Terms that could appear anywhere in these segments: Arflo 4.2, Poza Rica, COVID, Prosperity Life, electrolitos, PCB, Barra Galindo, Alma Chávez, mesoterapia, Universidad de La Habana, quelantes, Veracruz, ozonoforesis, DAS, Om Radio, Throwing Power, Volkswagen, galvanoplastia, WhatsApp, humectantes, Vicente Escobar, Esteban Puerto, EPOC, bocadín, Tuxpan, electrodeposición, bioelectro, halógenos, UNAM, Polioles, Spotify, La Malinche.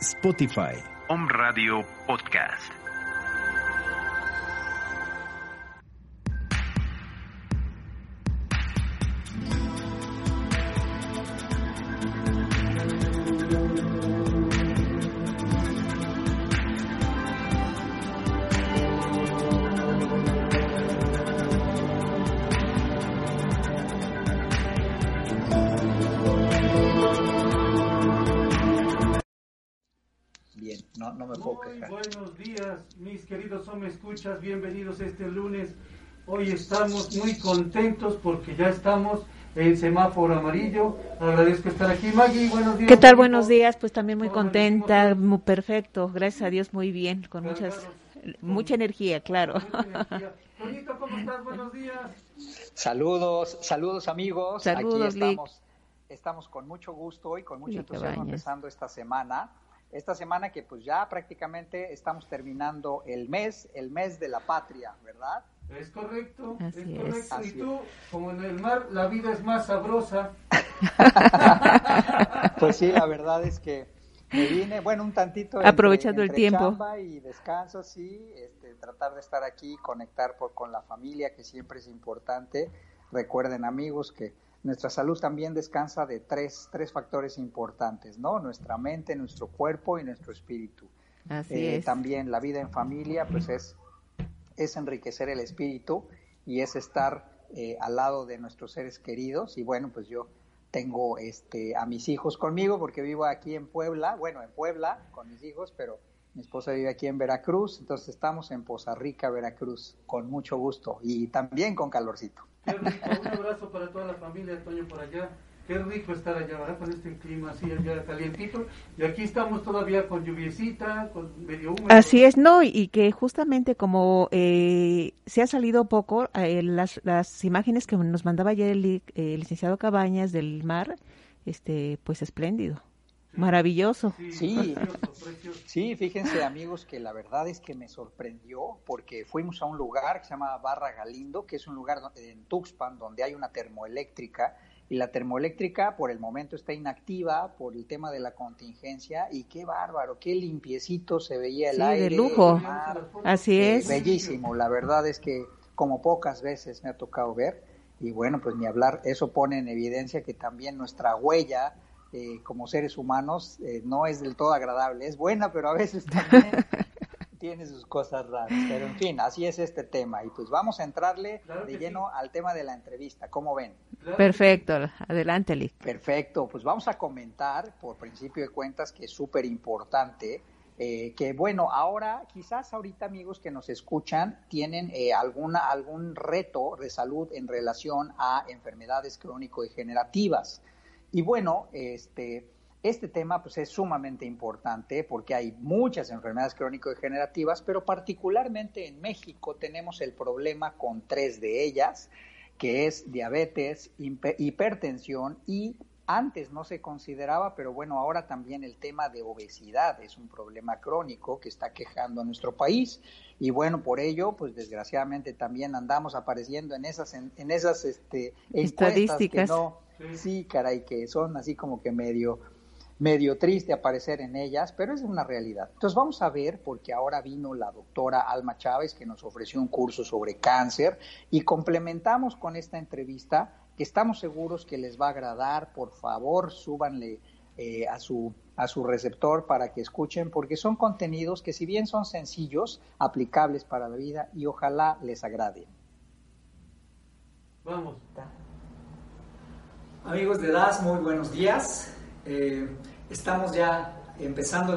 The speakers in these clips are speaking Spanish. Spotify, Om Radio Podcast. No me puedo quejar. Buenos días, mis queridos Home Escuchas, bienvenidos este lunes. Hoy estamos muy contentos porque ya estamos en semáforo amarillo. Agradezco estar aquí, Maggie. Buenos días. ¿Qué tal? Amigo. Buenos días, pues también muy contenta, muy perfecto. Gracias a Dios, muy bien, con mucha energía, claro. Tonito, ¿cómo estás? Buenos días. Saludos amigos. Saludos, aquí estamos con mucho gusto y con mucho entusiasmo empezando esta semana. Esta semana que pues ya prácticamente estamos terminando el mes de la patria, ¿verdad? Es correcto, Así es. Y tú, como en el mar, la vida es más sabrosa. Pues sí, la verdad es que me vine, un tantito aprovechando el tiempo. Chamba y descanso, sí, tratar de estar aquí, conectar con la familia, que siempre es importante. Recuerden, amigos, que nuestra salud también descansa de tres factores importantes, ¿no? Nuestra mente, nuestro cuerpo y nuestro espíritu. Así es. También la vida en familia, pues es enriquecer el espíritu y es estar al lado de nuestros seres queridos. Y bueno, pues yo tengo a mis hijos conmigo porque vivo aquí en Puebla, con mis hijos, pero mi esposa vive aquí en Veracruz, entonces estamos en Poza Rica, Veracruz, con mucho gusto y también con calorcito. Qué rico, un abrazo para toda la familia, Toño, por allá. Qué rico estar allá, ¿verdad? Con este clima así, allá calientito. Y aquí estamos todavía con lluviecita, con medio húmedo. Así es, ¿no? Y que justamente como se ha salido poco, las imágenes que nos mandaba ayer el licenciado Cabañas del mar, pues espléndido, sí. Maravilloso. Sí, precioso. Sí, fíjense, amigos, que la verdad es que me sorprendió porque fuimos a un lugar que se llama Barra Galindo, que es un lugar en Tuxpan donde hay una termoeléctrica, y la termoeléctrica por el momento está inactiva por el tema de la contingencia, y qué bárbaro, qué limpiecito se veía el aire. De lujo. El mar, así es. Bellísimo, la verdad es que como pocas veces me ha tocado ver, y bueno, pues ni hablar, eso pone en evidencia que también nuestra huella como seres humanos no es del todo agradable, es buena, pero a veces también tiene sus cosas raras, pero en fin, así es este tema, y pues vamos a entrarle de lleno al tema de la entrevista, ¿cómo ven? Perfecto, adelante, Lick. Perfecto, pues vamos a comentar, por principio de cuentas, que es súper importante, que bueno, ahora, quizás ahorita, amigos que nos escuchan, tienen algún reto de salud en relación a enfermedades crónico-degenerativas. Y bueno, este tema pues es sumamente importante porque hay muchas enfermedades crónico-degenerativas, pero particularmente en México tenemos el problema con tres de ellas, que es diabetes, hipertensión y antes no se consideraba, pero bueno, ahora también el tema de obesidad es un problema crónico que está quejando a nuestro país. Y bueno, por ello, pues desgraciadamente también andamos apareciendo en esas estadísticas que no... Sí, caray, que son así como que medio triste aparecer en ellas, pero es una realidad. Entonces vamos a ver, porque ahora vino la doctora Alma Chávez, que nos ofreció un curso sobre cáncer, y complementamos con esta entrevista, que estamos seguros que les va a agradar. Por favor, súbanle a su receptor para que escuchen, porque son contenidos que si bien son sencillos, aplicables para la vida, y ojalá les agrade. Vamos. Amigos de DAS, muy buenos días. Estamos ya empezando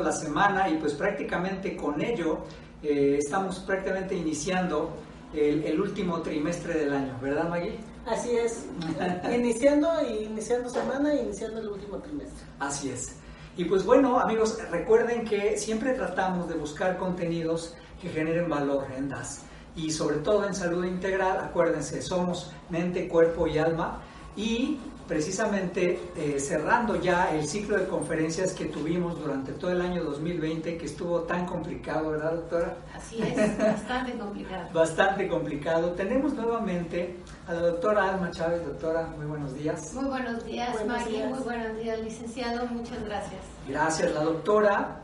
la semana y pues prácticamente con ello estamos prácticamente iniciando el último trimestre del año, ¿verdad, Magui? Así es, iniciando semana e iniciando el último trimestre. Así es. Y pues bueno, amigos, recuerden que siempre tratamos de buscar contenidos que generen valor en DAS y sobre todo en salud integral. Acuérdense, somos mente, cuerpo y alma. Y precisamente cerrando ya el ciclo de conferencias que tuvimos durante todo el año 2020, que estuvo tan complicado, ¿verdad, doctora? Así es, bastante complicado. Bastante complicado. Tenemos nuevamente a la doctora Alma Chávez. Doctora, muy buenos días. Muy buenos días, María. Muy buenos días, licenciado. Muchas gracias. Gracias, la doctora.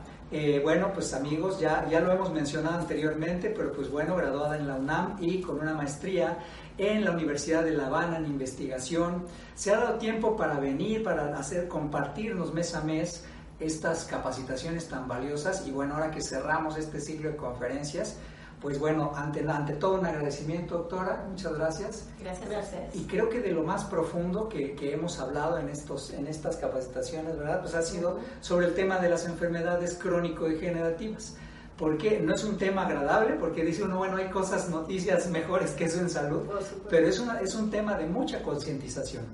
Bueno, pues amigos, ya lo hemos mencionado anteriormente, pero pues bueno, graduada en la UNAM y con una maestría en la Universidad de La Habana en investigación. Se ha dado tiempo para venir, para compartirnos mes a mes estas capacitaciones tan valiosas. Y bueno, ahora que cerramos este ciclo de conferencias, pues bueno, ante todo un agradecimiento, doctora. Muchas gracias. Gracias a ustedes. Y creo que de lo más profundo que hemos hablado en estas capacitaciones, ¿verdad? Pues ha sido sobre el tema de las enfermedades crónico-degenerativas. Porque no es un tema agradable, porque dice uno, bueno, hay cosas, noticias mejores que eso en salud, pero es un tema de mucha concientización.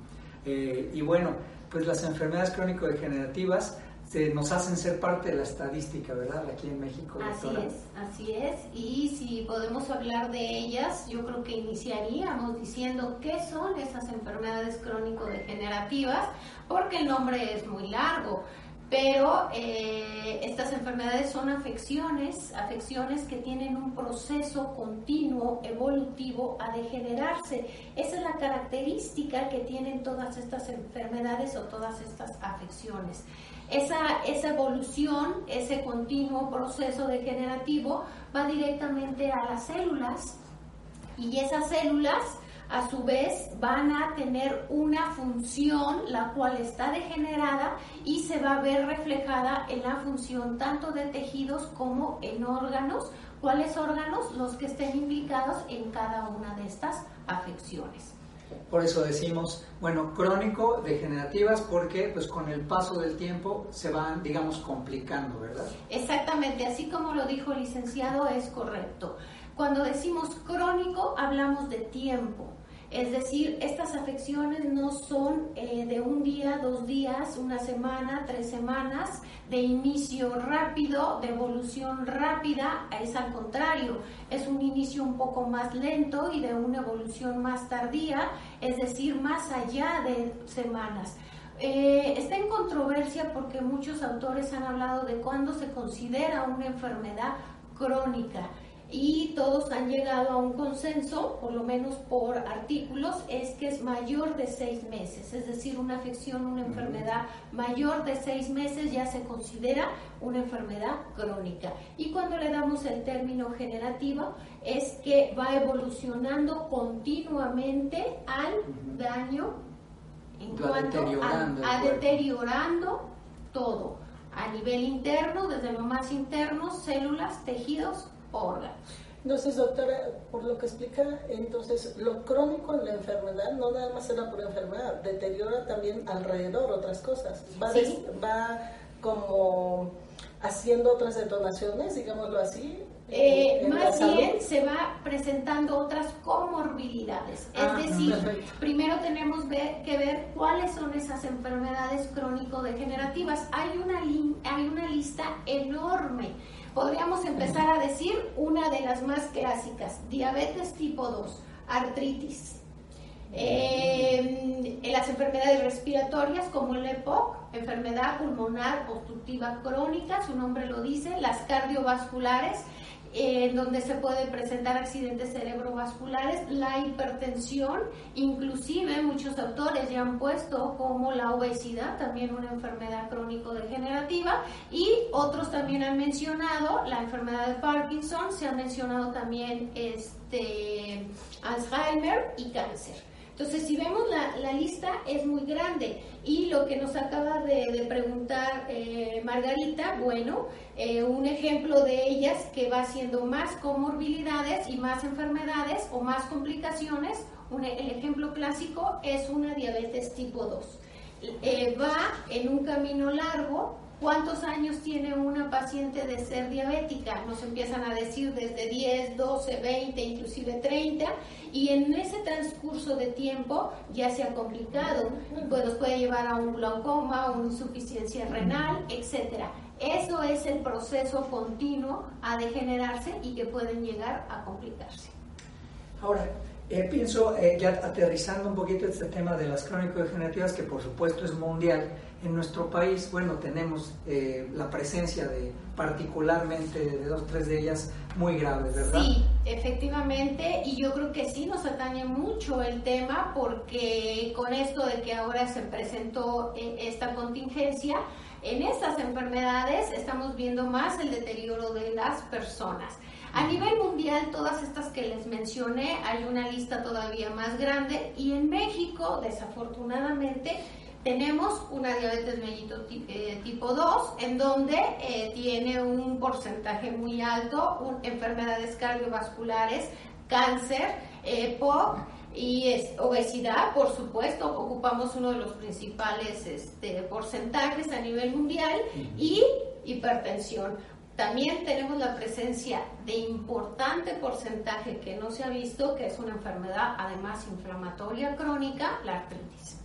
Y bueno, pues las enfermedades crónico-degenerativas nos hacen ser parte de la estadística, ¿verdad? Aquí en México. Doctora. Así es, y si podemos hablar de ellas, yo creo que iniciaríamos diciendo qué son esas enfermedades crónico-degenerativas, porque el nombre es muy largo, pero estas enfermedades son afecciones que tienen un proceso continuo, evolutivo, a degenerarse. Esa es la característica que tienen todas estas enfermedades o todas estas afecciones. Esa evolución, ese continuo proceso degenerativo va directamente a las células, y esas células a su vez van a tener una función la cual está degenerada y se va a ver reflejada en la función tanto de tejidos como en órganos. ¿Cuáles órganos? Los que estén implicados en cada una de estas afecciones. Por eso decimos, bueno, crónico-degenerativas, porque pues con el paso del tiempo se van, digamos, complicando, ¿verdad? Exactamente, así como lo dijo el licenciado, es correcto. Cuando decimos crónico, hablamos de tiempo. Es decir, estas afecciones no son de un día, 2 días, 1 semana, 3 semanas, de inicio rápido, de evolución rápida. Es al contrario, es un inicio un poco más lento y de una evolución más tardía, es decir, más allá de semanas. Está en controversia porque muchos autores han hablado de cuándo se considera una enfermedad crónica. Y todos han llegado a un consenso, por lo menos por artículos, es que es mayor de 6 meses. Es decir, una afección, una enfermedad mayor de 6 meses ya se considera una enfermedad crónica. Y cuando le damos el término generativa, es que va evolucionando continuamente al daño, en cuanto a deteriorando todo. A nivel interno, desde lo más interno, células, tejidos, órganos. Entonces, doctora, por lo que explica, entonces lo crónico en la enfermedad no nada más era por enfermedad, deteriora también alrededor otras cosas, va como haciendo otras detonaciones, digámoslo así. Más bien se va presentando otras comorbilidades, es decir, perfecto. Primero tenemos que ver cuáles son esas enfermedades crónico-degenerativas. Hay una lista enorme. Podríamos empezar a decir una de las más clásicas: diabetes tipo 2, artritis, las enfermedades respiratorias como el EPOC, enfermedad pulmonar obstructiva crónica, su nombre lo dice, las cardiovasculares, donde se pueden presentar accidentes cerebrovasculares, la hipertensión, inclusive muchos autores ya han puesto como la obesidad, también una enfermedad crónico-degenerativa, y otros también han mencionado la enfermedad de Parkinson, se ha mencionado también Alzheimer y cáncer. Entonces, si vemos la lista, es muy grande. Y lo que nos acaba de preguntar Margarita, bueno, un ejemplo de ellas que va siendo más comorbilidades y más enfermedades o más complicaciones, el ejemplo clásico es una diabetes tipo 2. Va en un camino largo. ¿Cuántos años tiene una paciente de ser diabética? Nos empiezan a decir desde 10, 12, 20, inclusive 30, y en ese transcurso de tiempo ya se ha complicado, pues nos puede llevar a un glaucoma, a una insuficiencia renal, etc. Eso es el proceso continuo a degenerarse y que pueden llegar a complicarse. Ahora, Pienso, ya aterrizando un poquito este tema de las crónico-degenerativas, que por supuesto es mundial, en nuestro país, bueno, tenemos la presencia de particularmente de 2 o 3 de ellas muy graves, ¿verdad? Sí, efectivamente, y yo creo que sí nos atañe mucho el tema, porque con esto de que ahora se presentó esta contingencia, en estas enfermedades estamos viendo más el deterioro de las personas. A nivel mundial, todas estas que les mencioné, hay una lista todavía más grande, y en México, desafortunadamente, tenemos una diabetes mellitus tipo 2, en donde tiene un porcentaje muy alto, enfermedades cardiovasculares, cáncer, POC y obesidad. Por supuesto, ocupamos uno de los principales porcentajes a nivel mundial, y hipertensión. También tenemos la presencia de importante porcentaje que no se ha visto, que es una enfermedad además inflamatoria crónica, la artritis.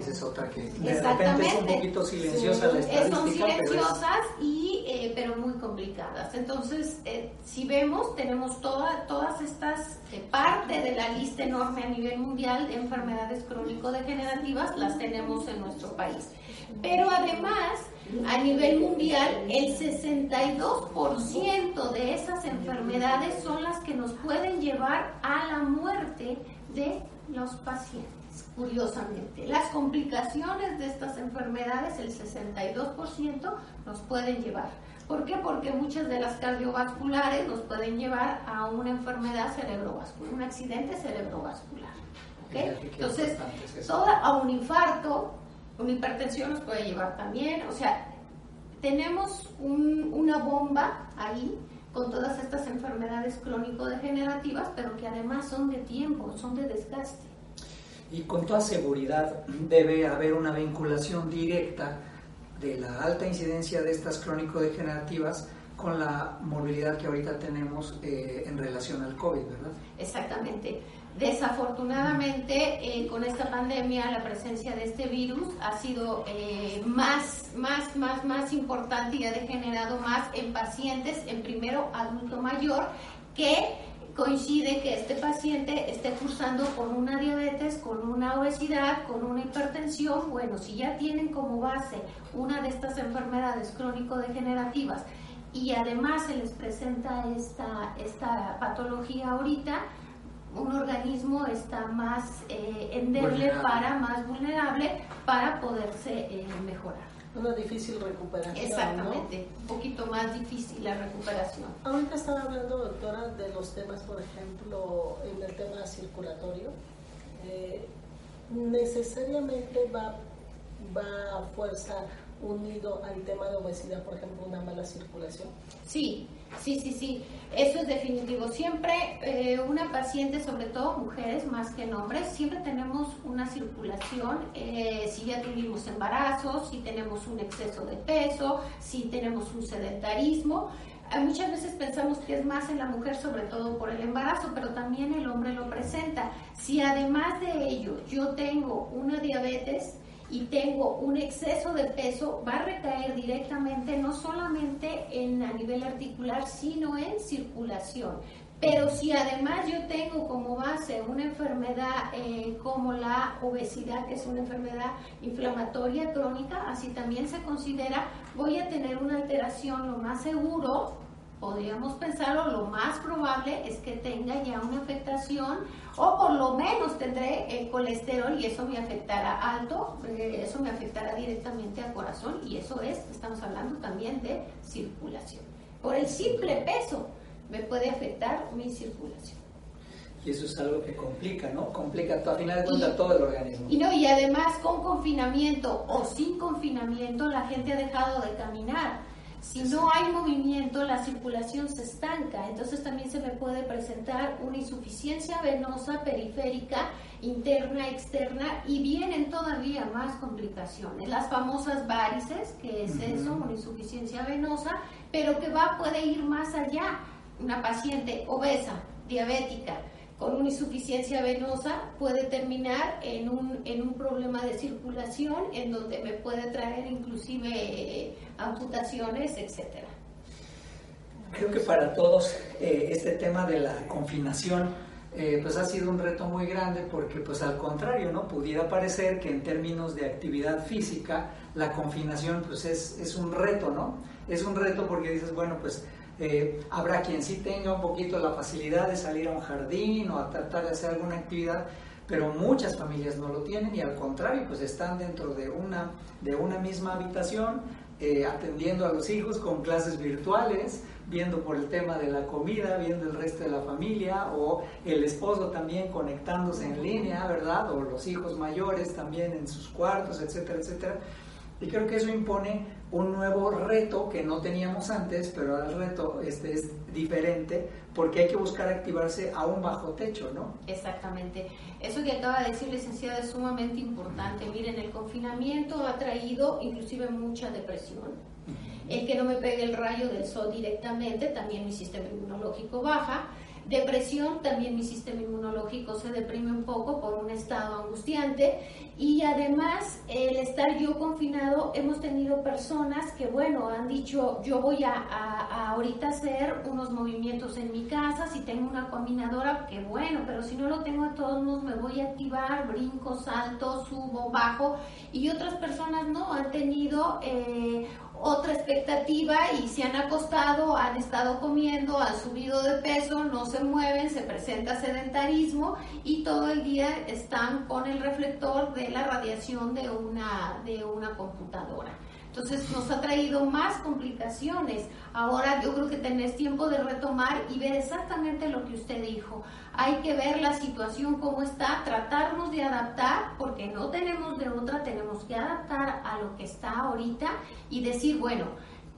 Esa es otra que de repente es un poquito silenciosa, sí, la estadística. Son silenciosas, pero, pero muy complicadas. Entonces, si vemos, tenemos todas estas parte de la lista enorme a nivel mundial de enfermedades crónico-degenerativas, las tenemos en nuestro país. Pero además, a nivel mundial, el 62% de esas enfermedades son las que nos pueden llevar a la muerte de los pacientes. Curiosamente, las complicaciones de estas enfermedades, el 62% nos pueden llevar. ¿Por qué? Porque muchas de las cardiovasculares nos pueden llevar a una enfermedad cerebrovascular, un accidente cerebrovascular, ¿okay? Entonces, a un infarto, una hipertensión nos puede llevar también. O sea, tenemos una bomba ahí con todas estas enfermedades crónico-degenerativas, pero que además son de tiempo, son de desgaste. Y con toda seguridad debe haber una vinculación directa de la alta incidencia de estas crónico-degenerativas con la morbilidad que ahorita tenemos en relación al COVID, ¿verdad? Exactamente. Desafortunadamente, con esta pandemia, la presencia de este virus ha sido más importante y ha degenerado más en pacientes, en primero adulto mayor, que coincide que este paciente esté cursando con una diabetes, con una obesidad, con una hipertensión. Bueno, si ya tienen como base una de estas enfermedades crónico-degenerativas y además se les presenta esta patología ahorita, un organismo está más endeble, más vulnerable para poderse mejorar. Una difícil recuperación. Exactamente, ¿no? Un poquito más difícil la recuperación. Ahorita estaba hablando, doctora, de los temas, por ejemplo, en el tema circulatorio. Necesariamente va a fuerza unido al tema de obesidad, por ejemplo, una mala circulación. Sí. Eso es definitivo. Siempre una paciente, sobre todo mujeres más que en hombres, siempre tenemos una circulación. Si ya tuvimos embarazos, si tenemos un exceso de peso, si tenemos un sedentarismo. Muchas veces pensamos que es más en la mujer, sobre todo por el embarazo, pero también el hombre lo presenta. Si además de ello yo tengo una diabetes y tengo un exceso de peso, va a recaer directamente no solamente a nivel articular, sino en circulación. Pero si además yo tengo como base una enfermedad como la obesidad, que es una enfermedad inflamatoria crónica, así también se considera, voy a tener una alteración. Lo más seguro, podríamos pensarlo, lo más probable es que tenga ya una afectación, o por lo menos tendré el colesterol, y eso me afectará alto, eso me afectará directamente al corazón, y eso estamos hablando también de circulación. Por el simple peso me puede afectar mi circulación. Y eso es algo que complica, ¿no? Complica al final de cuentas todo el organismo. Y además, con confinamiento o sin confinamiento, la gente ha dejado de caminar. Si no hay movimiento, la circulación se estanca. Entonces también se me puede presentar una insuficiencia venosa periférica, interna, externa, y vienen todavía más complicaciones. Las famosas várices, que es eso, una insuficiencia venosa, pero que puede ir más allá. Una paciente obesa, diabética, con una insuficiencia venosa puede terminar en un problema de circulación, en donde me puede traer inclusive amputaciones, etcétera. Creo que para todos este tema de la confinación pues ha sido un reto muy grande porque pues al contrario, ¿no? Pudiera parecer que en términos de actividad física la confinación pues es un reto, ¿no? Es un reto porque dices, bueno, pues habrá quien sí tenga un poquito la facilidad de salir a un jardín o a tratar de hacer alguna actividad, pero muchas familias no lo tienen y al contrario pues están dentro de una misma habitación atendiendo a los hijos con clases virtuales, viendo por el tema de la comida, viendo el resto de la familia, o el esposo también conectándose en línea, ¿verdad? O los hijos mayores también en sus cuartos, etcétera, etcétera. Y creo que eso impone un nuevo reto que no teníamos antes, pero ahora el reto es diferente porque hay que buscar activarse aún bajo techo, ¿no? Exactamente. Eso que acaba de decir, licenciada, es sumamente importante. Miren, el confinamiento ha traído inclusive mucha depresión. Es que no me pegue el rayo del sol directamente, también mi sistema inmunológico baja. Depresión, también mi sistema inmunológico se deprime un poco por un estado angustiante, y además el estar yo confinado, hemos tenido personas que, bueno, han dicho, yo voy a ahorita hacer unos movimientos en mi casa, si tengo una caminadora, que bueno, pero si no lo tengo, a todos modos me voy a activar, brinco, salto, subo, bajo, y otras personas no, han tenido otra expectativa y se han acostado, han estado comiendo, han subido de peso, no se mueven, se presenta sedentarismo y todo el día están con el reflector de la radiación de una computadora. Entonces nos ha traído más complicaciones. Ahora yo creo que tenés tiempo de retomar y ver exactamente lo que usted dijo. Hay que ver la situación cómo está, tratarnos de adaptar, porque no tenemos de otra, tenemos que adaptar a lo que está ahorita y decir, bueno,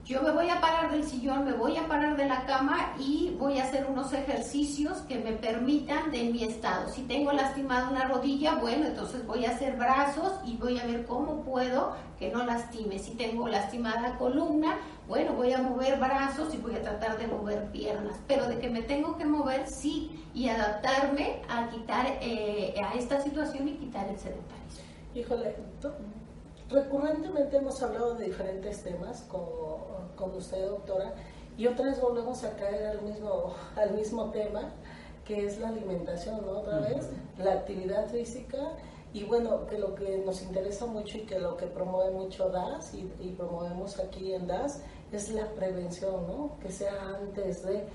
yo me voy a parar del sillón, me voy a parar de la cama y voy a hacer unos ejercicios que me permitan de mi estado. Si tengo lastimada una rodilla, bueno, entonces voy a hacer brazos y voy a ver cómo puedo que no lastime. Si tengo lastimada columna, bueno, voy a mover brazos y voy a tratar de mover piernas. Pero de que me tengo que mover, sí, y adaptarme a quitar a esta situación y quitar el sedentarismo. Híjole, recurrentemente hemos hablado de diferentes temas con usted, doctora, y otra vez volvemos a caer al mismo tema, que es la alimentación, ¿no? Otra vez, la actividad física, y bueno, que lo que nos interesa mucho y que lo que promueve mucho DAS y promovemos aquí en DAS es la prevención, ¿no? Que sea antes de...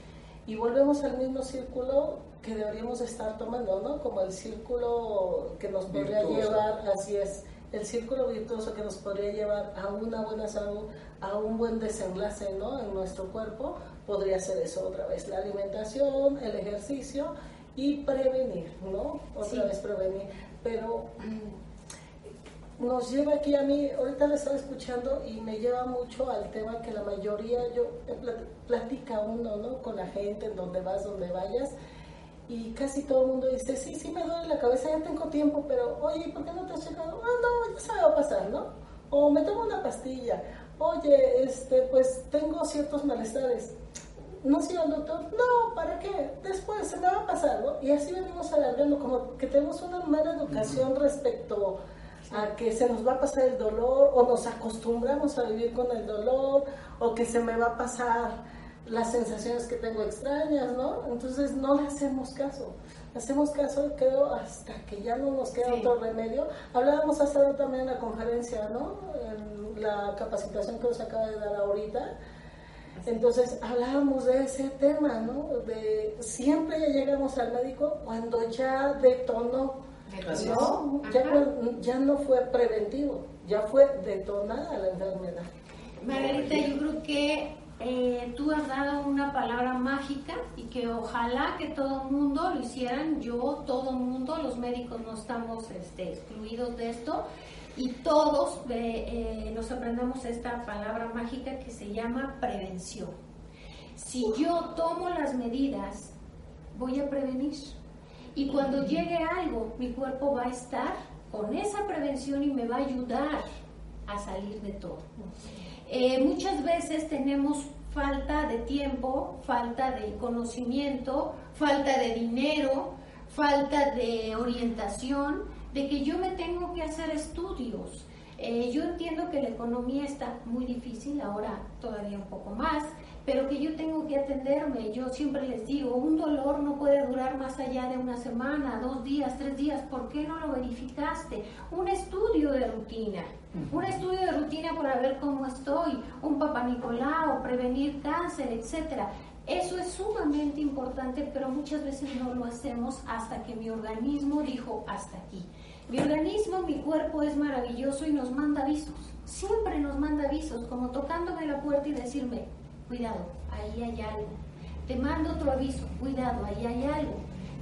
Y volvemos al mismo círculo que deberíamos estar tomando, ¿no? Como el círculo que nos podría llevar, así es, el círculo virtuoso que nos podría llevar a una buena salud, a un buen desenlace, ¿no? En nuestro cuerpo, podría ser eso otra vez, la alimentación, el ejercicio y prevenir, ¿no? Otra vez prevenir, pero nos lleva aquí a mí, ahorita lo estaba escuchando y me lleva mucho al tema que la mayoría, yo platica uno, ¿no? Con la gente, en donde vas, donde vayas, y casi todo el mundo dice, sí, sí me duele la cabeza, ya tengo tiempo, pero oye, ¿por qué no te has checado? Ah, no, ya se me va a pasar, ¿no? O me tomo una pastilla, oye, pues tengo ciertos malestares, no sé, al doctor, no, ¿para qué? Después se me va a pasar, ¿no? Y así venimos alargando, como que tenemos una mala educación respecto a que se nos va a pasar el dolor, o nos acostumbramos a vivir con el dolor, o que se me va a pasar las sensaciones que tengo extrañas, ¿no? Entonces no le hacemos caso. Creo, hasta que ya no nos queda otro remedio. Hablábamos hace rato también en la conferencia, ¿no? En la capacitación que nos acaba de dar ahorita. Entonces hablábamos de ese tema, ¿no? De siempre ya llegamos al médico cuando ya detonó. Gracias. No, ya no fue preventivo, ya fue detonada la enfermedad. Margarita, yo creo que tú has dado una palabra mágica y que ojalá que todo el mundo lo hicieran, todo el mundo, los médicos no estamos excluidos de esto, y todos nos aprendamos esta palabra mágica que se llama prevención. Si yo tomo las medidas, voy a prevenir, y cuando llegue algo, mi cuerpo va a estar con esa prevención y me va a ayudar a salir de todo. Muchas veces tenemos falta de tiempo, falta de conocimiento, falta de dinero, falta de orientación, de que yo me tengo que hacer estudios. Yo entiendo que la economía está muy difícil, ahora todavía un poco más, pero que yo tengo que atenderme. Yo siempre les digo, un dolor no puede durar más allá de una semana, 2 días, 3 días. ¿Por qué no lo verificaste? Un estudio de rutina, para ver cómo estoy, un papanicolao, prevenir cáncer, etcétera. Eso es sumamente importante, pero muchas veces no lo hacemos hasta que mi organismo dijo hasta aquí. Mi organismo, mi cuerpo es maravilloso y nos manda avisos, siempre nos manda avisos, como tocándome la puerta y decirme, cuidado, ahí hay algo. Te mando otro aviso, cuidado, ahí hay algo.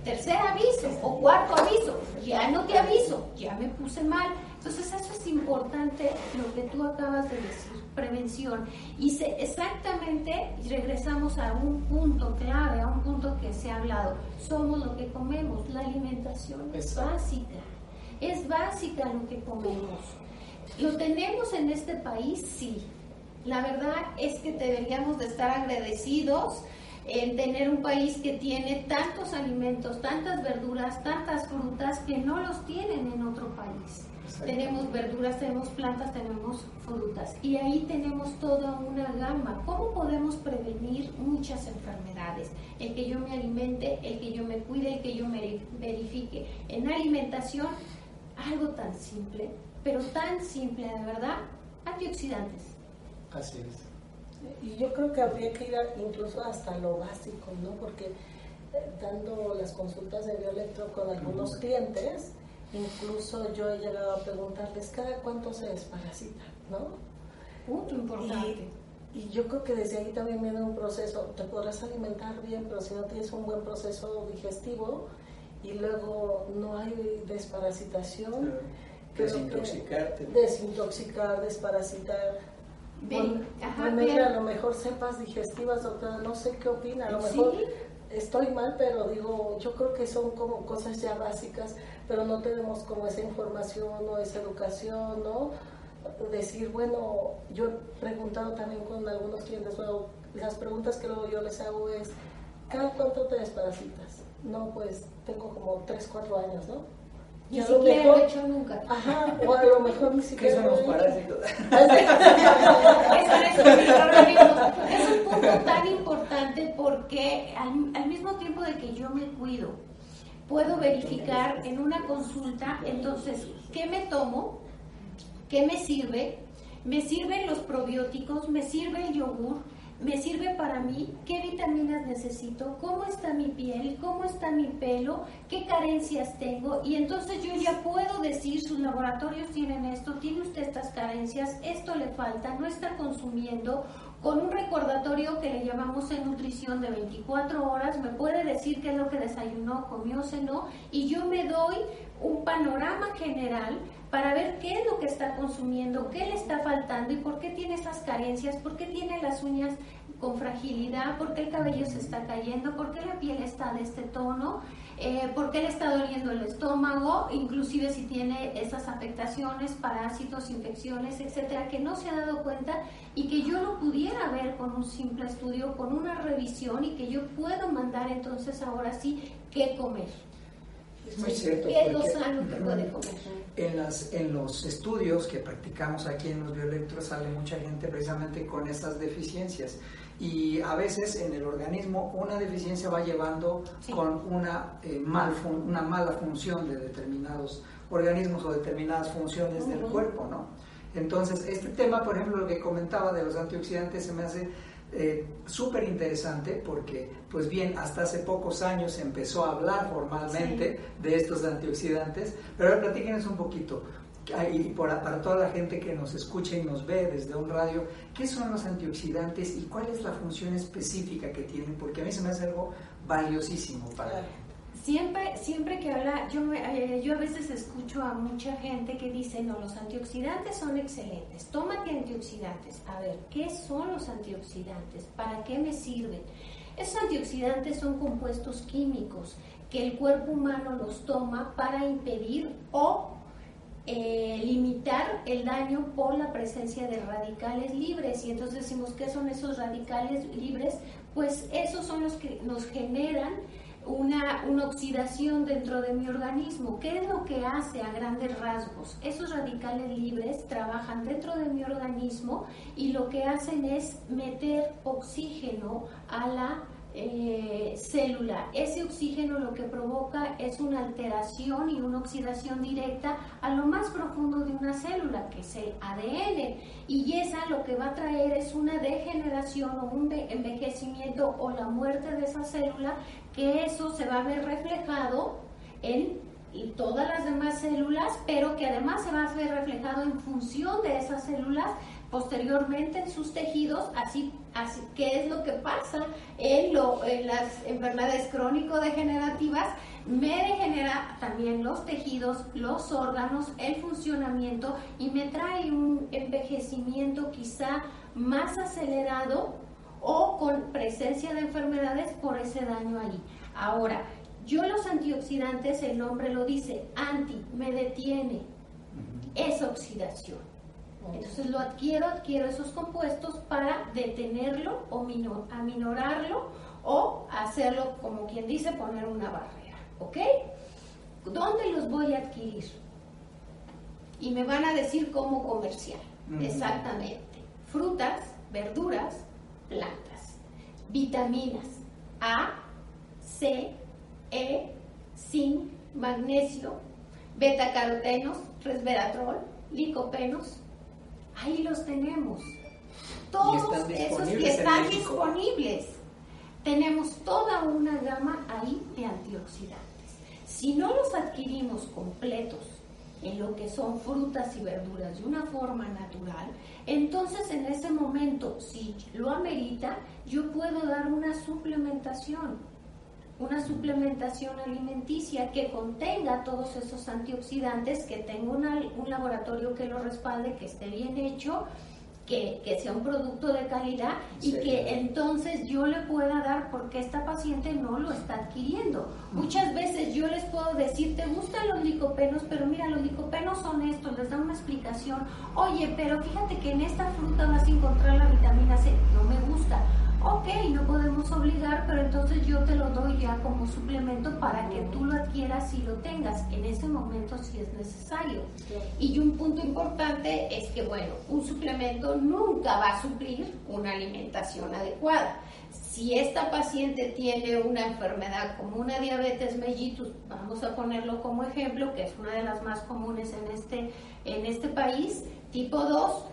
Tercer aviso o cuarto aviso, ya no te aviso, ya me puse mal. Entonces eso es importante, lo que tú acabas de decir, prevención. Y exactamente regresamos a un punto clave, a un punto que se ha hablado. Somos lo que comemos, la alimentación es básica. Es básica lo que comemos. ¿Lo tenemos en este país? Sí. La verdad es que deberíamos de estar agradecidos en tener un país que tiene tantos alimentos, tantas verduras, tantas frutas que no los tienen en otro país. Tenemos verduras, tenemos plantas, tenemos frutas y ahí tenemos toda una gama. ¿Cómo podemos prevenir muchas enfermedades? El que yo me alimente, el que yo me cuide, el que yo me verifique. En alimentación, algo tan simple, pero tan simple de verdad, antioxidantes. Así es. Y yo creo que habría que ir incluso hasta lo básico, ¿no? Porque dando las consultas de bioelectro con algunos clientes, incluso yo he llegado a preguntarles cada cuánto se desparasita, ¿no? Punto importante. Y yo creo que desde ahí también viene un proceso. Te podrás alimentar bien, pero si no tienes un buen proceso digestivo y luego no hay desparasitación. Claro. Desintoxicarte. Desintoxicar, desparasitar. Bueno, a lo mejor cepas digestivas, doctora, no sé qué opina, a lo mejor estoy mal, pero digo, yo creo que son como cosas ya básicas, pero no tenemos como esa información o esa educación, ¿no? Decir, bueno, yo he preguntado también con algunos clientes, bueno, las preguntas que luego yo les hago es, ¿cada cuánto te desparasitas? No, pues tengo como 3-4 años, ¿no? Ni siquiera lo he hecho nunca. Ajá, o a lo mejor ni siquiera. ¿Qué son los parásitos? Es un punto tan importante porque al mismo tiempo de que yo me cuido, puedo verificar en una consulta, entonces, ¿qué me tomo? ¿Qué me sirve? ¿Me sirven los probióticos? ¿Me sirve el yogur? ¿Me sirve para mí? ¿Qué vitaminas necesito? ¿Cómo está mi piel? ¿Cómo está mi pelo? ¿Qué carencias tengo? Y entonces yo ya puedo decir, sus laboratorios tienen esto, tiene usted estas carencias, esto le falta, no está consumiendo. Con un recordatorio que le llamamos en nutrición de 24 horas, me puede decir qué es lo que desayunó, comió, cenó, y yo me doy un panorama general para ver qué es lo que está consumiendo, qué le está faltando y por qué tiene esas carencias, por qué tiene las uñas con fragilidad, por qué el cabello se está cayendo, por qué la piel está de este tono, por qué le está doliendo el estómago, inclusive si tiene esas afectaciones, parásitos, infecciones, etcétera, que no se ha dado cuenta y que yo lo pudiera ver con un simple estudio, con una revisión y que yo puedo mandar entonces ahora sí qué comer. Es muy cierto, en los estudios que practicamos aquí en los bioelectros sale mucha gente precisamente con esas deficiencias y a veces en el organismo una deficiencia va llevando con una mala función de determinados organismos o determinadas funciones del cuerpo, ¿no? Entonces este tema, por ejemplo, lo que comentaba de los antioxidantes se me hace súper interesante porque, pues bien, hasta hace pocos años se empezó a hablar formalmente de estos antioxidantes, pero ahora platíquenos un poquito, y para toda la gente que nos escucha y nos ve desde un radio, ¿qué son los antioxidantes y cuál es la función específica que tienen? Porque a mí se me hace algo valiosísimo para la gente. Siempre que habla, yo a veces escucho a mucha gente que dice, no, los antioxidantes son excelentes, tómate antioxidantes. A ver, ¿qué son los antioxidantes? ¿Para qué me sirven? Esos antioxidantes son compuestos químicos que el cuerpo humano los toma para impedir o limitar el daño por la presencia de radicales libres. Y entonces decimos, ¿qué son esos radicales libres? Pues esos son los que nos generan una oxidación dentro de mi organismo. ¿Qué es lo que hace a grandes rasgos? Esos radicales libres trabajan dentro de mi organismo y lo que hacen es meter oxígeno a la célula. Ese oxígeno lo que provoca es una alteración y una oxidación directa a lo más profundo de una célula, que es el ADN, y esa lo que va a traer es una degeneración o un envejecimiento o la muerte de esa célula, que eso se va a ver reflejado en todas las demás células, pero que además se va a ver reflejado en función de esas células posteriormente en sus tejidos, así que es lo que pasa en las enfermedades crónico-degenerativas. Me degenera también los tejidos, los órganos, el funcionamiento, y me trae un envejecimiento quizá más acelerado o con presencia de enfermedades por ese daño ahí. Ahora, yo los antioxidantes, el nombre lo dice, anti, me detiene esa oxidación. Entonces lo adquiero esos compuestos para detenerlo o aminorarlo o hacerlo, como quien dice, poner una barrera, ¿ok? ¿Dónde los voy a adquirir? Y me van a decir como comercial, exactamente. Frutas, verduras, plantas, vitaminas A, C, E, zinc, magnesio, betacarotenos, resveratrol, licopenos. Ahí los tenemos, todos esos que están disponibles. Tenemos toda una gama ahí de antioxidantes. Si no los adquirimos completos en lo que son frutas y verduras de una forma natural, entonces en ese momento, si lo amerita, yo puedo dar una suplementación alimenticia que contenga todos esos antioxidantes, que tenga un laboratorio que lo respalde, que esté bien hecho, que sea un producto de calidad, sí, y que entonces yo le pueda dar, porque esta paciente no lo está adquiriendo. Muchas veces yo les puedo decir, te gustan los licopenos, pero mira, los licopenos son estos, les da una explicación. Oye, pero fíjate que en esta fruta vas a encontrar la vitamina C, no me gusta. Ok, no podemos obligar, pero entonces yo te lo doy ya como suplemento para que tú lo adquieras y lo tengas en ese momento si es necesario. Y un punto importante es que, bueno, un suplemento nunca va a suplir una alimentación adecuada. Si esta paciente tiene una enfermedad como una diabetes mellitus, vamos a ponerlo como ejemplo, que es una de las más comunes en este país, tipo 2,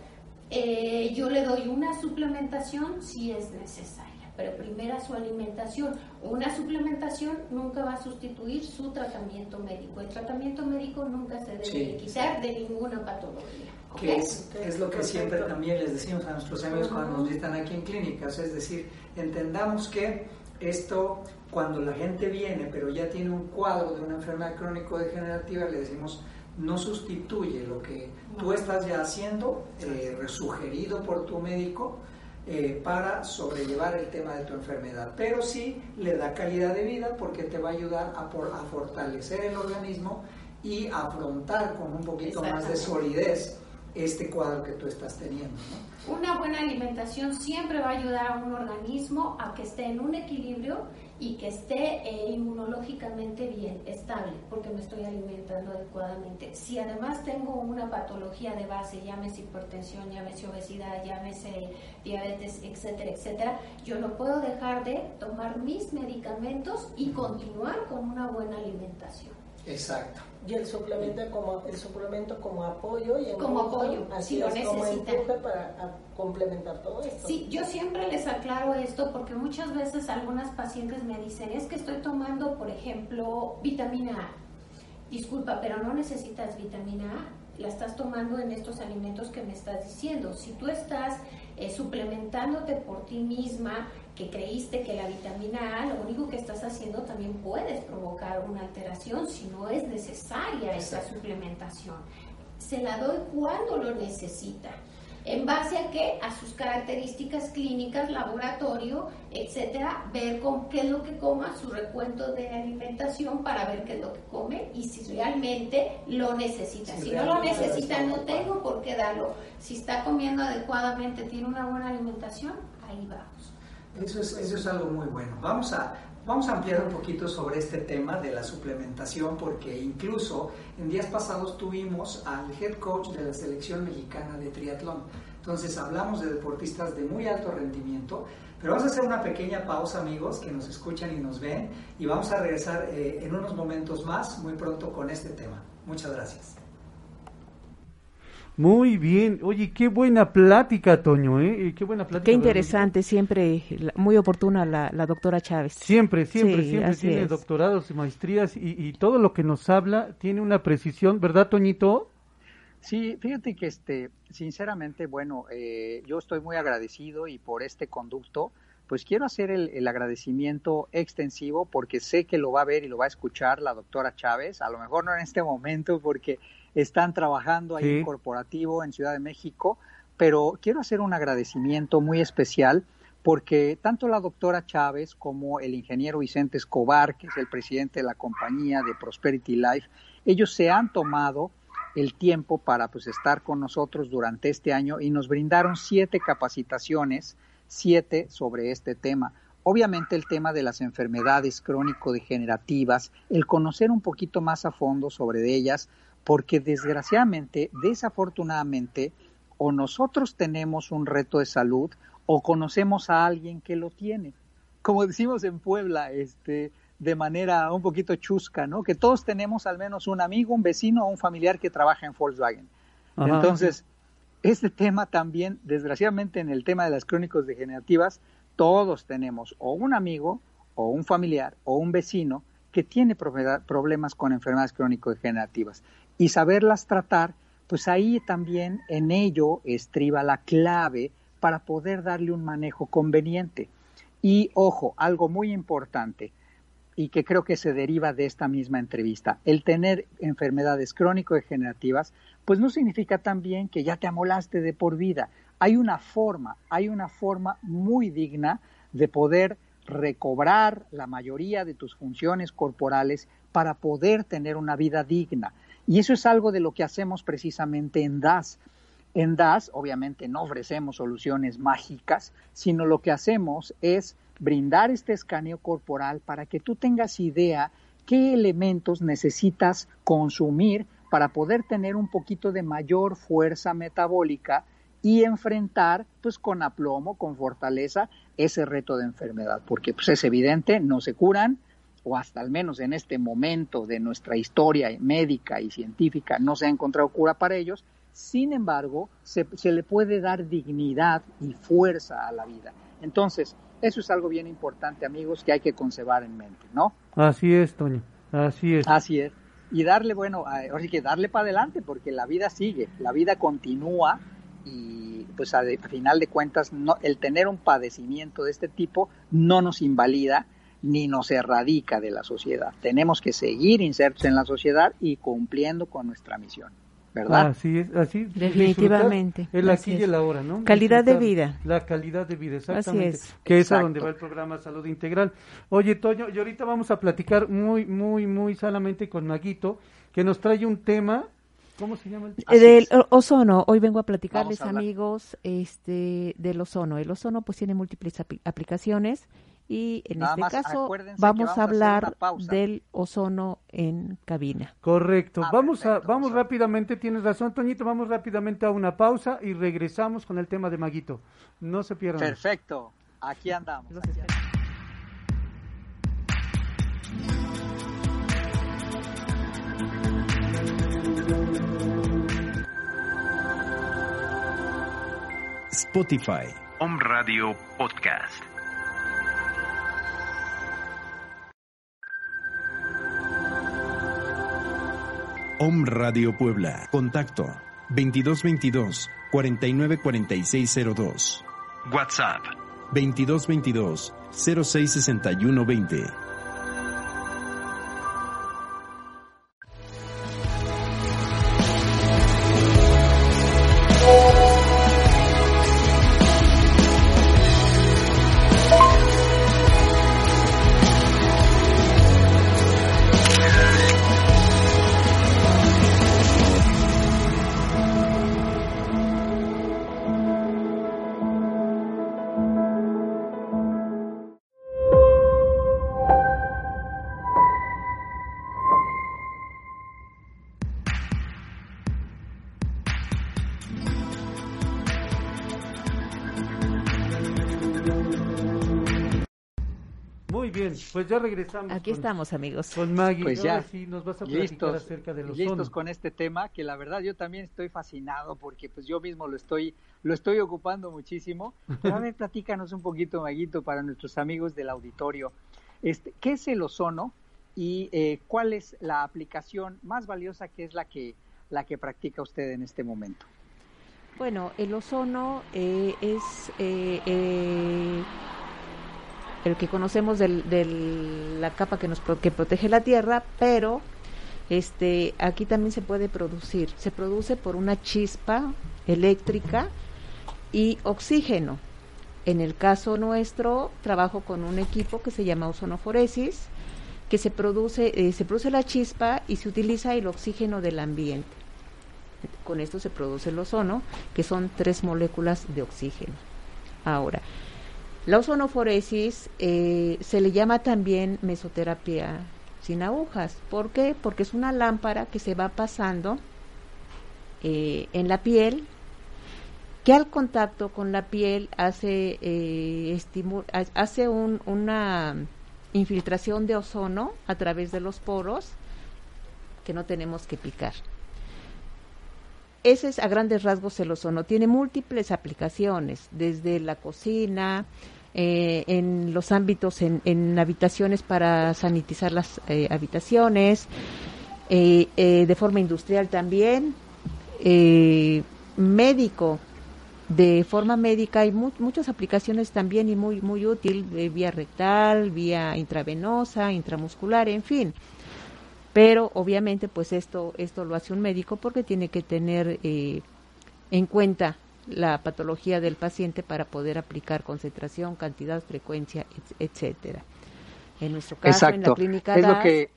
yo le doy una suplementación si es necesaria, pero primero su alimentación. Una suplementación nunca va a sustituir su tratamiento médico. El tratamiento médico nunca se debe quitar de ninguna patología. ¿Okay? Es lo que siempre también les decimos a nuestros amigos cuando nos visitan aquí en clínicas, es decir, entendamos que esto, cuando la gente viene pero ya tiene un cuadro de una enfermedad crónico-degenerativa, le decimos, no sustituye lo que tú estás ya haciendo, sugerido por tu médico, para sobrellevar el tema de tu enfermedad, pero sí le da calidad de vida, porque te va a ayudar a fortalecer el organismo y afrontar con un poquito más de solidez este cuadro que tú estás teniendo, ¿no? Una buena alimentación siempre va a ayudar a un organismo a que esté en un equilibrio y que esté inmunológicamente bien, estable, porque me estoy alimentando adecuadamente. Si además tengo una patología de base, llámese hipertensión, llámese obesidad, llámese diabetes, etcétera, etcétera, yo no puedo dejar de tomar mis medicamentos y continuar con una buena alimentación. Exacto. Y el suplemento como apoyo y como apoyo, así es, como empuje para complementar todo esto. Sí, yo siempre les aclaro esto, porque muchas veces algunas pacientes me dicen, es que estoy tomando, por ejemplo, vitamina A. Disculpa, pero no necesitas vitamina A, la estás tomando en estos alimentos que me estás diciendo. Si tú estás suplementándote por ti misma, que creíste que la vitamina A, lo único que estás haciendo, también puedes provocar una alteración si no es necesaria esa suplementación. Se la doy cuando lo necesita. ¿En base a qué? A sus características clínicas, laboratorio, etcétera, ver qué es lo que coma, su recuento de alimentación para ver qué es lo que come y si realmente lo necesita. Si no lo necesita, no tengo por qué darlo. Si está comiendo adecuadamente, tiene una buena alimentación, ahí vamos. Eso es algo muy bueno. Vamos a Vamos a ampliar un poquito sobre este tema de la suplementación, porque incluso en días pasados tuvimos al head coach de la selección mexicana de triatlón. Entonces hablamos de deportistas de muy alto rendimiento, pero vamos a hacer una pequeña pausa, amigos que nos escuchan y nos ven, y vamos a regresar en unos momentos más, muy pronto, con este tema. Muchas gracias. Muy bien, oye, qué buena plática, Toño, qué buena plática. Qué interesante, siempre muy oportuna la doctora Chávez. Siempre tiene doctorados y maestrías y todo lo que nos habla tiene una precisión, ¿verdad, Toñito? Sí, fíjate que sinceramente, bueno, yo estoy muy agradecido y por este conducto, pues quiero hacer el agradecimiento extensivo porque sé que lo va a ver y lo va a escuchar la doctora Chávez, a lo mejor no en este momento porque están trabajando ahí en corporativo en Ciudad de México, pero quiero hacer un agradecimiento muy especial porque tanto la doctora Chávez como el ingeniero Vicente Escobar, que es el presidente de la compañía de Prosperity Life, ellos se han tomado el tiempo para pues estar con nosotros durante este año y nos brindaron 7 capacitaciones, 7 sobre este tema. Obviamente el tema de las enfermedades crónico-degenerativas, el conocer un poquito más a fondo sobre ellas, porque desgraciadamente, desafortunadamente, o nosotros tenemos un reto de salud o conocemos a alguien que lo tiene. Como decimos en Puebla, de manera un poquito chusca, ¿no? Que todos tenemos al menos un amigo, un vecino o un familiar que trabaja en Volkswagen. Ajá. Entonces, este tema también, desgraciadamente, en el tema de las crónicos degenerativas, todos tenemos o un amigo o un familiar o un vecino que tiene problemas con enfermedades crónico-degenerativas. Y saberlas tratar, pues ahí también en ello estriba la clave para poder darle un manejo conveniente. Y ojo, algo muy importante y que creo que se deriva de esta misma entrevista, el tener enfermedades crónico-degenerativas, pues no significa también que ya te amolaste de por vida. Hay una forma muy digna de poder recobrar la mayoría de tus funciones corporales para poder tener una vida digna. Y eso es algo de lo que hacemos precisamente en DAS. En DAS, obviamente, no ofrecemos soluciones mágicas, sino lo que hacemos es brindar este escaneo corporal para que tú tengas idea qué elementos necesitas consumir para poder tener un poquito de mayor fuerza metabólica y enfrentar, pues, con aplomo, con fortaleza, ese reto de enfermedad. Porque, pues, es evidente, no se curan, o hasta al menos en este momento de nuestra historia médica y científica no se ha encontrado cura para ellos. Sin embargo, se le puede dar dignidad y fuerza a la vida. Entonces, eso es algo bien importante, amigos, que hay que conservar en mente, ¿no? Así es, Toño, así es. Así es. Y darle, bueno, ahora sí que darle para adelante, porque la vida sigue, la vida continúa y pues al final de cuentas no, el tener un padecimiento de este tipo no nos invalida ni nos erradica de la sociedad. Tenemos que seguir insertos en la sociedad y cumpliendo con nuestra misión, ¿verdad? Así es, así definitivamente. El aquí y el ahora, ¿no? Calidad de vida. La calidad de vida, exactamente. Así es. Que es a donde va el programa Salud Integral. Oye, Toño, y ahorita vamos a platicar muy sanamente con Maguito, que nos trae un tema, ¿cómo se llama? Del ozono. Hoy vengo a platicarles, amigos, del ozono. El ozono pues tiene múltiples aplicaciones y en nada este caso vamos a hablar del ozono en cabina. Correcto. Vamos rápidamente, tienes razón, Toñito, vamos rápidamente a una pausa y regresamos con el tema de Maguito. No se pierdan. Perfecto. Aquí andamos. Spotify, Om Radio Podcast. Om Radio Puebla. Contacto 2222 494602. WhatsApp 2222 066120. Muy bien, pues ya regresamos. Aquí estamos, amigos. Con Maggie, pues ya. Sí, nos vas a platicar acerca de los ozono. Listos con este tema, que la verdad yo también estoy fascinado porque pues yo mismo lo estoy ocupando muchísimo. Pero a ver, platícanos un poquito, Maguito, para nuestros amigos del auditorio. ¿Qué es el ozono y cuál es la aplicación más valiosa que es la que practica usted en este momento? Bueno, el ozono es el que conocemos la capa que protege la Tierra, pero aquí también se puede producir. Se produce por una chispa eléctrica y oxígeno. En el caso nuestro, trabajo con un equipo que se llama ozonoforesis, que se produce la chispa y se utiliza el oxígeno del ambiente. Con esto se produce el ozono, que son 3 moléculas de oxígeno. Ahora, la ozonoforesis se le llama también mesoterapia sin agujas. ¿Por qué? Porque es una lámpara que se va pasando en la piel, que al contacto con la piel hace una infiltración de ozono a través de los poros que no tenemos que picar. Ese es a grandes rasgos el ozono. Tiene múltiples aplicaciones, desde la cocina, en los ámbitos, en habitaciones para sanitizar las habitaciones, de forma industrial también, médico, de forma médica. Hay muchas aplicaciones también y muy, muy útil, vía rectal, vía intravenosa, intramuscular, en fin. Pero obviamente pues esto lo hace un médico porque tiene que tener en cuenta la patología del paciente para poder aplicar concentración, cantidad, frecuencia, etcétera. En nuestro caso, exacto, en la clínica es DAS, lo que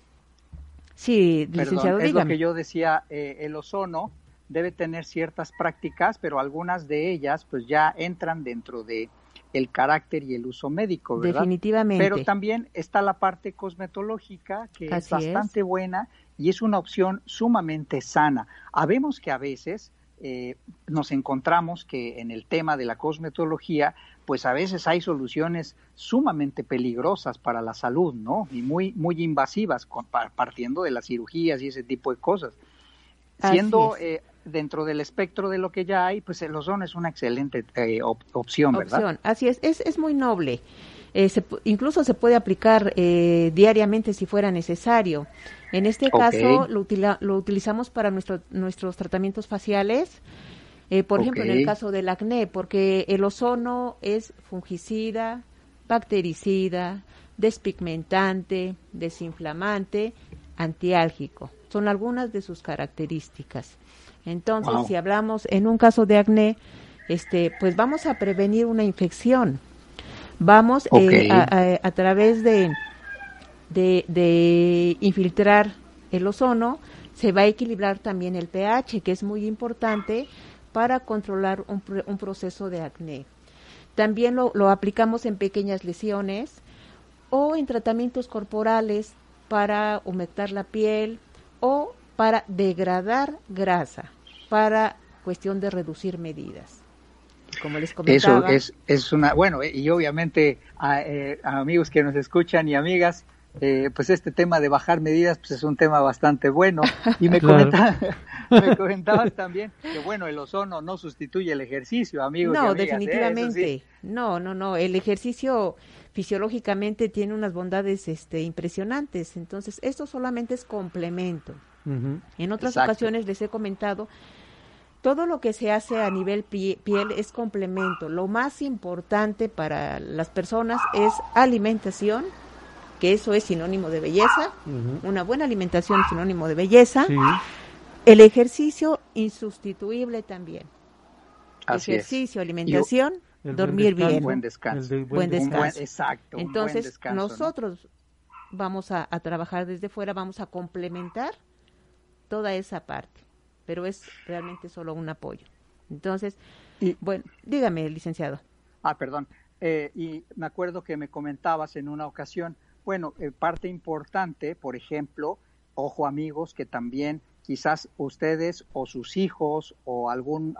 sí, licenciado, dígame. Es lo que yo decía, el ozono debe tener ciertas prácticas, pero algunas de ellas pues ya entran dentro de el carácter y el uso médico, ¿verdad? Definitivamente. Pero también está la parte cosmetológica, que así es bastante buena y es una opción sumamente sana. Habemos que a veces nos encontramos que en el tema de la cosmetología, pues a veces hay soluciones sumamente peligrosas para la salud, ¿no? Y muy, muy invasivas, partiendo de las cirugías y ese tipo de cosas. Así siendo... dentro del espectro de lo que ya hay, pues el ozono es una excelente opción, ¿verdad? Opción, así es muy noble. Incluso se puede aplicar diariamente si fuera necesario. En este caso lo utilizamos para nuestros tratamientos faciales, por ejemplo, en el caso del acné, porque el ozono es fungicida, bactericida, despigmentante, desinflamante, antiálgico. Son algunas de sus características. Entonces, wow. Si hablamos en un caso de acné, pues vamos a prevenir una infección. Vamos a través de infiltrar el ozono, se va a equilibrar también el pH, que es muy importante para controlar un proceso de acné. También lo aplicamos en pequeñas lesiones o en tratamientos corporales para humectar la piel o para degradar grasa, para cuestión de reducir medidas. Como les comentaba. Eso es una... Bueno, y obviamente, a amigos que nos escuchan y amigas, pues este tema de bajar medidas pues es un tema bastante bueno. Y me, me comentabas también que, bueno, el ozono no sustituye el ejercicio, amigos. No, y amigas, definitivamente. Sí. No. El ejercicio fisiológicamente tiene unas bondades impresionantes. Entonces, esto solamente es complemento. Uh-huh. En otras ocasiones les he comentado, todo lo que se hace a nivel piel es complemento. Lo más importante para las personas es alimentación, que eso es sinónimo de belleza. Uh-huh. Una buena alimentación es sinónimo de belleza. Sí. El ejercicio insustituible también. Así ejercicio, es. Alimentación, dormir bien. Buen descanso. Exacto. Entonces, nosotros vamos a trabajar desde fuera, vamos a complementar toda esa parte, pero es realmente solo un apoyo. Entonces, bueno, dígame, licenciado. Perdón, y me acuerdo que me comentabas en una ocasión, bueno, parte importante, por ejemplo, ojo amigos, que también quizás ustedes o sus hijos o algún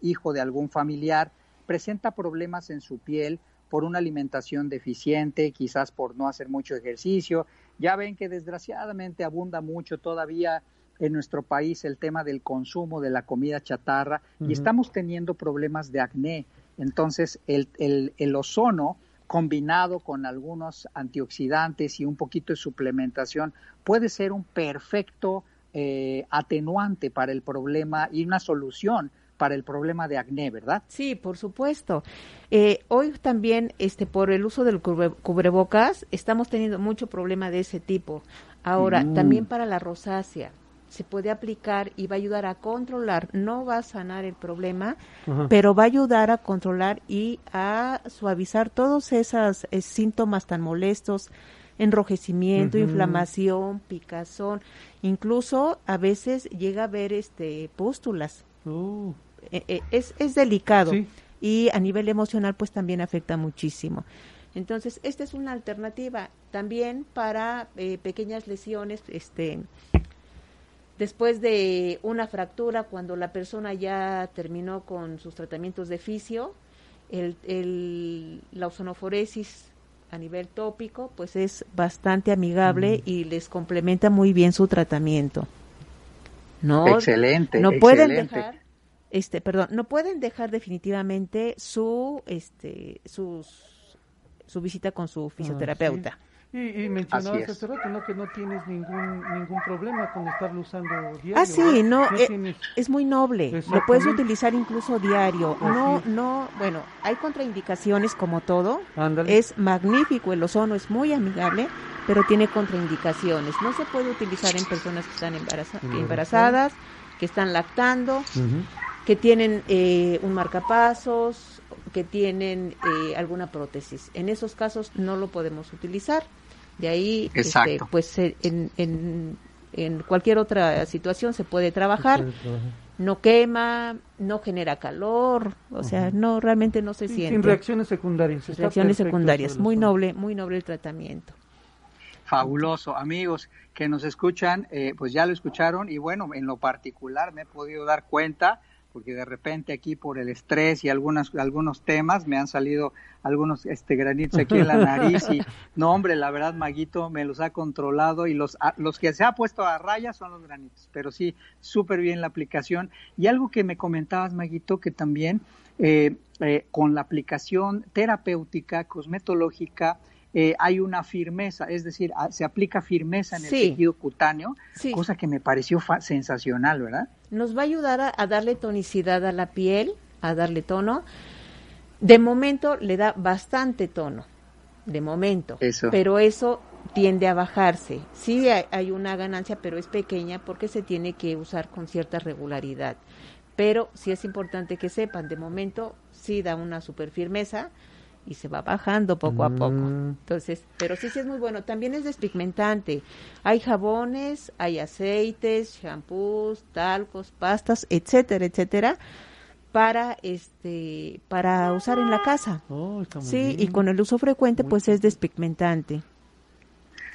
hijo de algún familiar presenta problemas en su piel por una alimentación deficiente, quizás por no hacer mucho ejercicio. Ya ven que desgraciadamente abunda mucho todavía en nuestro país el tema del consumo de la comida chatarra, uh-huh, y estamos teniendo problemas de acné. Entonces el ozono combinado con algunos antioxidantes y un poquito de suplementación puede ser un perfecto atenuante para el problema y una solución para el problema de acné, ¿verdad? Sí, por supuesto. Hoy también, por el uso del cubrebocas, estamos teniendo mucho problema de ese tipo. Ahora, también para la rosácea, se puede aplicar y va a ayudar a controlar. No va a sanar el problema, ajá, pero va a ayudar a controlar y a suavizar todos esos síntomas tan molestos: enrojecimiento, uh-huh, inflamación, picazón, incluso a veces llega a haber pústulas. Es delicado, sí, y a nivel emocional pues también afecta muchísimo. Entonces esta es una alternativa también para pequeñas lesiones, después de una fractura, cuando la persona ya terminó con sus tratamientos de fisio, la ozonoforesis a nivel tópico pues es bastante amigable, uh-huh, y les complementa muy bien su tratamiento. No, excelente, no pueden excelente. Dejar, no pueden dejar definitivamente su visita con su fisioterapeuta. Ah, sí. Y mencionabas hace rato, ¿no?, que no tienes ningún problema con estarlo usando diario. Ah, sí, no, es muy noble, lo puedes utilizar incluso diario. Hay contraindicaciones como todo. Ándale. Es magnífico, el ozono es muy amigable, pero tiene contraindicaciones. No se puede utilizar en personas que están embarazadas, que están lactando, uh-huh, que tienen un marcapasos, que tienen alguna prótesis. En esos casos no lo podemos utilizar. De ahí, pues en cualquier otra situación se puede trabajar, no quema, no genera calor, o sea, no, realmente no se siente. Sin reacciones secundarias. Sin reacciones secundarias, muy noble el tratamiento. Fabuloso, amigos que nos escuchan, pues ya lo escucharon, y bueno, en lo particular me he podido dar cuenta, porque de repente aquí por el estrés y algunos temas me han salido algunos granitos aquí en la nariz, y no, hombre, la verdad Maguito me los ha controlado, y los que se ha puesto a raya son los granitos, pero sí, súper bien la aplicación. Y algo que me comentabas, Maguito, que también con la aplicación terapéutica, cosmetológica, hay una firmeza, es decir, se aplica firmeza en el tejido cutáneo, cosa que me pareció sensacional, ¿verdad? Nos va a ayudar a darle tonicidad a la piel, a darle tono. De momento le da bastante tono, de momento, pero eso tiende a bajarse. Sí hay una ganancia, pero es pequeña porque se tiene que usar con cierta regularidad. Pero sí es importante que sepan, de momento sí da una super firmeza, y se va bajando poco a poco. Entonces, pero sí es muy bueno. También es despigmentante. Hay jabones, hay aceites, shampoos, talcos, pastas, etcétera, etcétera, para usar en la casa. Sí, bien. Y con el uso frecuente pues es despigmentante.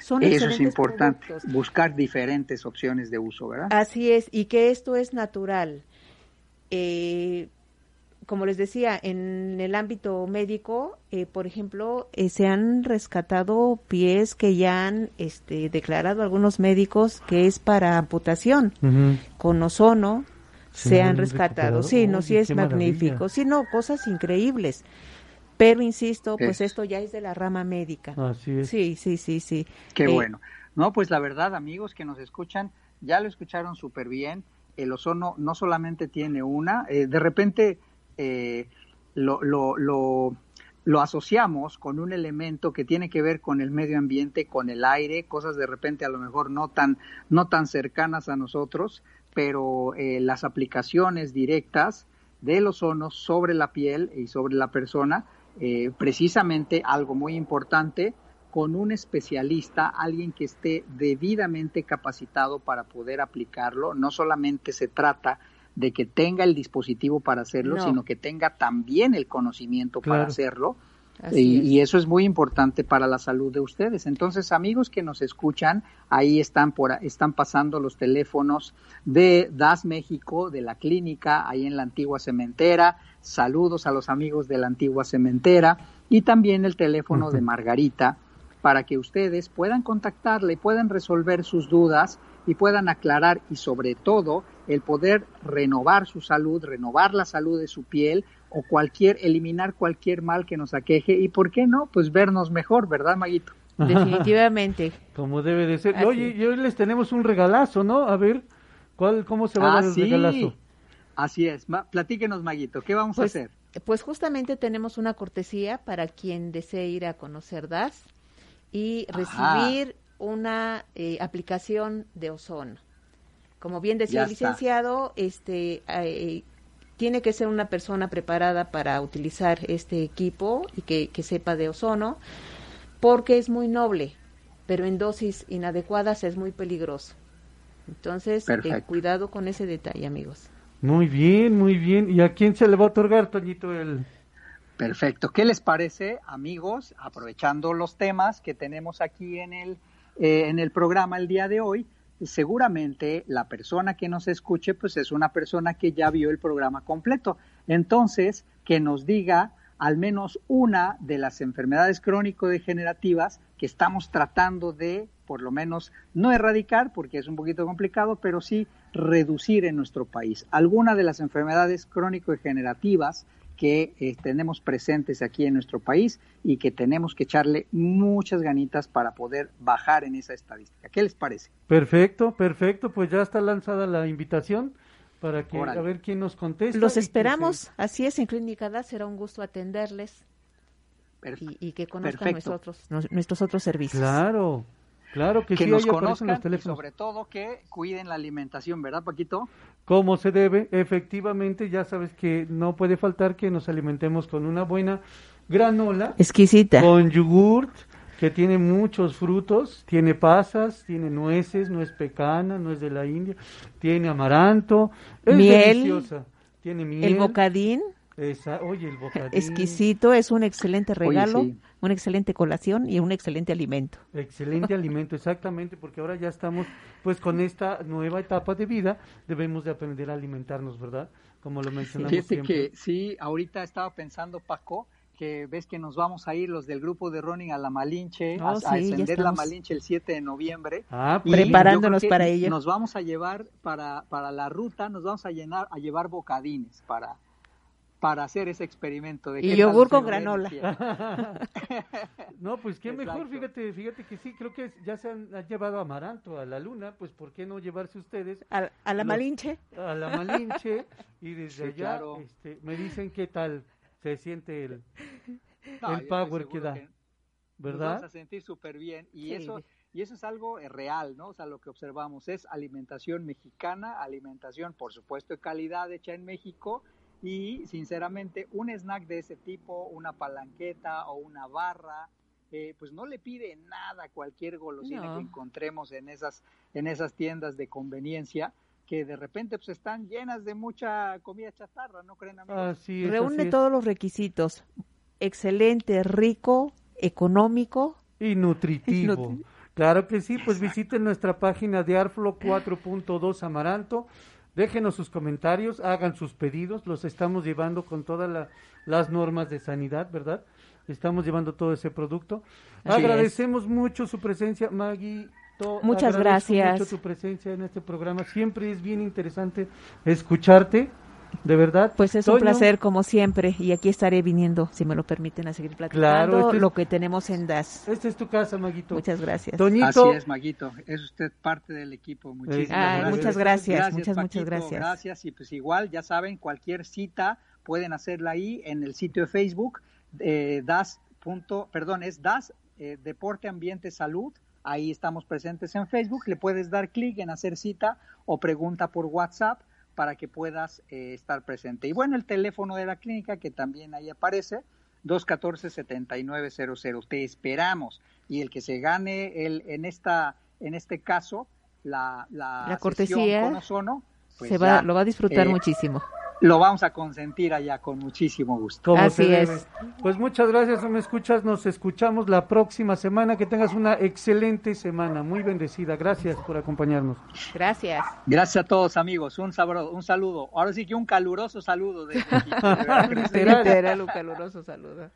Eso es importante, productos. Buscar diferentes opciones de uso, ¿verdad? Así es, y que esto es natural. Como les decía, en el ámbito médico, por ejemplo, se han rescatado pies que ya han declarado algunos médicos que es para amputación, uh-huh, con ozono, se han rescatado. Sí, no, sí es magnífico. Maravilla. Sí, no, cosas increíbles. Pero insisto, pues esto ya es de la rama médica. Así es. Sí. Qué bueno. No, pues la verdad, amigos que nos escuchan, ya lo escucharon súper bien. El ozono no solamente tiene una, de repente... lo asociamos con un elemento que tiene que ver con el medio ambiente, con el aire, cosas de repente a lo mejor no tan cercanas a nosotros, pero las aplicaciones directas del ozono sobre la piel y sobre la persona, precisamente algo muy importante, con un especialista, alguien que esté debidamente capacitado para poder aplicarlo. No solamente se trata de que tenga el dispositivo para hacerlo, sino que tenga también el conocimiento para hacerlo, Y eso es muy importante para la salud de ustedes. Entonces, amigos que nos escuchan, ahí están pasando los teléfonos de DAS México, de la clínica, ahí en la antigua cementera. Saludos a los amigos de la antigua cementera y también el teléfono de Margarita, para que ustedes puedan contactarle, puedan resolver sus dudas y puedan aclarar, y sobre todo el poder renovar su salud, renovar la salud de su piel, o eliminar cualquier mal que nos aqueje, y por qué no, pues vernos mejor, ¿verdad, Maguito? Definitivamente. Como debe de ser. Así. Oye, y hoy les tenemos un regalazo, ¿no? A ver, ¿cómo se va a dar el regalazo? Así es. Platíquenos, Maguito, ¿qué vamos a hacer? Pues justamente tenemos una cortesía para quien desee ir a conocer DAS y recibir una aplicación de ozono. Como bien decía el licenciado, tiene que ser una persona preparada para utilizar este equipo y que sepa de ozono, porque es muy noble, pero en dosis inadecuadas es muy peligroso. Entonces, cuidado con ese detalle, amigos. Muy bien, muy bien. ¿Y a quién se le va a otorgar, Toñito, el...? Perfecto. ¿Qué les parece, amigos? Aprovechando los temas que tenemos aquí en el programa el día de hoy, seguramente la persona que nos escuche pues es una persona que ya vio el programa completo. Entonces, que nos diga al menos una de las enfermedades crónico-degenerativas que estamos tratando de, por lo menos, no erradicar, porque es un poquito complicado, pero sí reducir en nuestro país. Alguna de las enfermedades crónico-degenerativas que tenemos presentes aquí en nuestro país y que tenemos que echarle muchas ganitas para poder bajar en esa estadística. ¿Qué les parece? Perfecto, pues ya está lanzada la invitación para que a ver quién nos contesta. Los esperamos, así es, en Clínica DAS será un gusto atenderles y que conozcan nuestros otros servicios. Claro que sí, nos conozcan los teléfonos. Y sobre todo que cuiden la alimentación, ¿verdad, Paquito? Como se debe, efectivamente, ya sabes que no puede faltar que nos alimentemos con una buena granola. Exquisita. Con yogurt, que tiene muchos frutos, tiene pasas, tiene nueces, nuez pecana, nuez de la India, tiene amaranto, es deliciosa. Tiene miel. El bocadín. El bocadín. Exquisito, es un excelente regalo, una excelente colación y un excelente alimento. Excelente alimento, exactamente, porque ahora ya estamos, pues con esta nueva etapa de vida, debemos de aprender a alimentarnos, ¿verdad? Como lo mencionamos siempre. Que sí, ahorita estaba pensando, Paco, que ves que nos vamos a ir los del grupo de running a La Malinche, a ascender La Malinche el 7 de noviembre. Preparándonos para ello. Nos vamos a llevar para la ruta, nos vamos a llevar bocadines para hacer ese experimento. Y yogur con granola. No, pues qué mejor, fíjate que sí, creo que ya se han llevado amaranto a la luna, pues ¿por qué no llevarse ustedes? A La Malinche, y desde allá me dicen qué tal se siente el power que da, ¿verdad? Nos vas a sentir súper bien, y eso es algo real, ¿no? O sea, lo que observamos es alimentación mexicana, alimentación, por supuesto, de calidad hecha en México. Y sinceramente un snack de ese tipo, una palanqueta o una barra, pues no le pide nada a cualquier golosina que encontremos en esas tiendas de conveniencia, que de repente pues están llenas de mucha comida chatarra, ¿no creen, amigos? Reúne todos los requisitos, excelente, rico, económico y nutritivo. Claro que sí, pues visiten nuestra página de Arflo 4.2 Amaranto. Déjenos sus comentarios, hagan sus pedidos, los estamos llevando con todas las normas de sanidad, ¿verdad? Estamos llevando todo ese producto. Agradecemos mucho su presencia, Maggie. Muchas gracias. Mucho tu presencia en este programa. Siempre es bien interesante escucharte, de verdad. Pues es un placer, como siempre, y aquí estaré viniendo, si me lo permiten, a seguir platicando lo que tenemos en DAS. Esta es tu casa, Maguito. Muchas gracias. Toñito. Así es, Maguito, es usted parte del equipo. Muchísimas gracias. Muchas gracias. Gracias, y pues igual, ya saben, cualquier cita pueden hacerla ahí en el sitio de Facebook, es DAS Deporte, Ambiente, Salud. Ahí estamos presentes en Facebook, le puedes dar clic en hacer cita o pregunta por WhatsApp, para que puedas estar presente. Y bueno, el teléfono de la clínica, que también ahí aparece, 214-7900. Te esperamos. Y el que se gane en este caso la cortesía con ozono, pues lo va a disfrutar muchísimo. lo vamos a consentir allá con muchísimo gusto. Así es. Pues muchas gracias, ¿me escuchas? Nos escuchamos la próxima semana. Que tengas una excelente semana, muy bendecida. Gracias por acompañarnos. Gracias. Gracias a todos, amigos. Un saludo. Ahora sí que un caluroso saludo de Veracruz. Literal, un caluroso saludo.